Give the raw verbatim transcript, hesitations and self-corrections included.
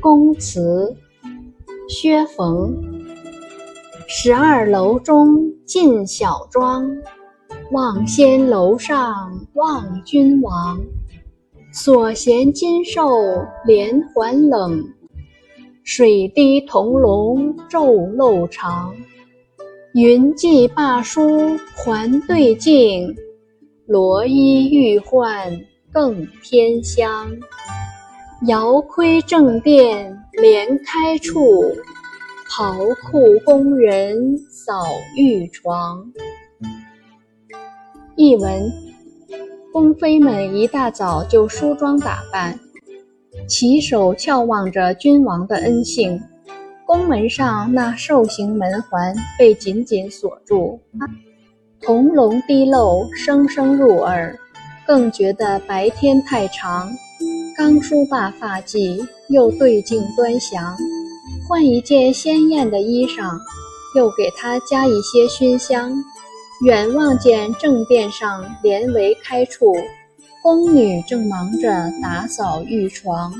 宫词薛冯。十二楼中进小庄，望仙楼上望君王。所衔金兽连环冷，水滴铜龙昼漏长。云髻罢梳还对镜，罗衣欲换更添香。遥窥正殿帘开处，袍裤宫人扫玉床。译文：宫妃们一大早就梳妆打扮，起手眺望着君王的恩幸。宫门上那兽形门环被紧紧锁住，铜龙滴漏声声入耳，更觉得白天太长。刚梳罢发髻，又对镜端详，换一件鲜艳的衣裳，又给它加一些熏香。远望见正殿上帘帷开处，宫女正忙着打扫御床。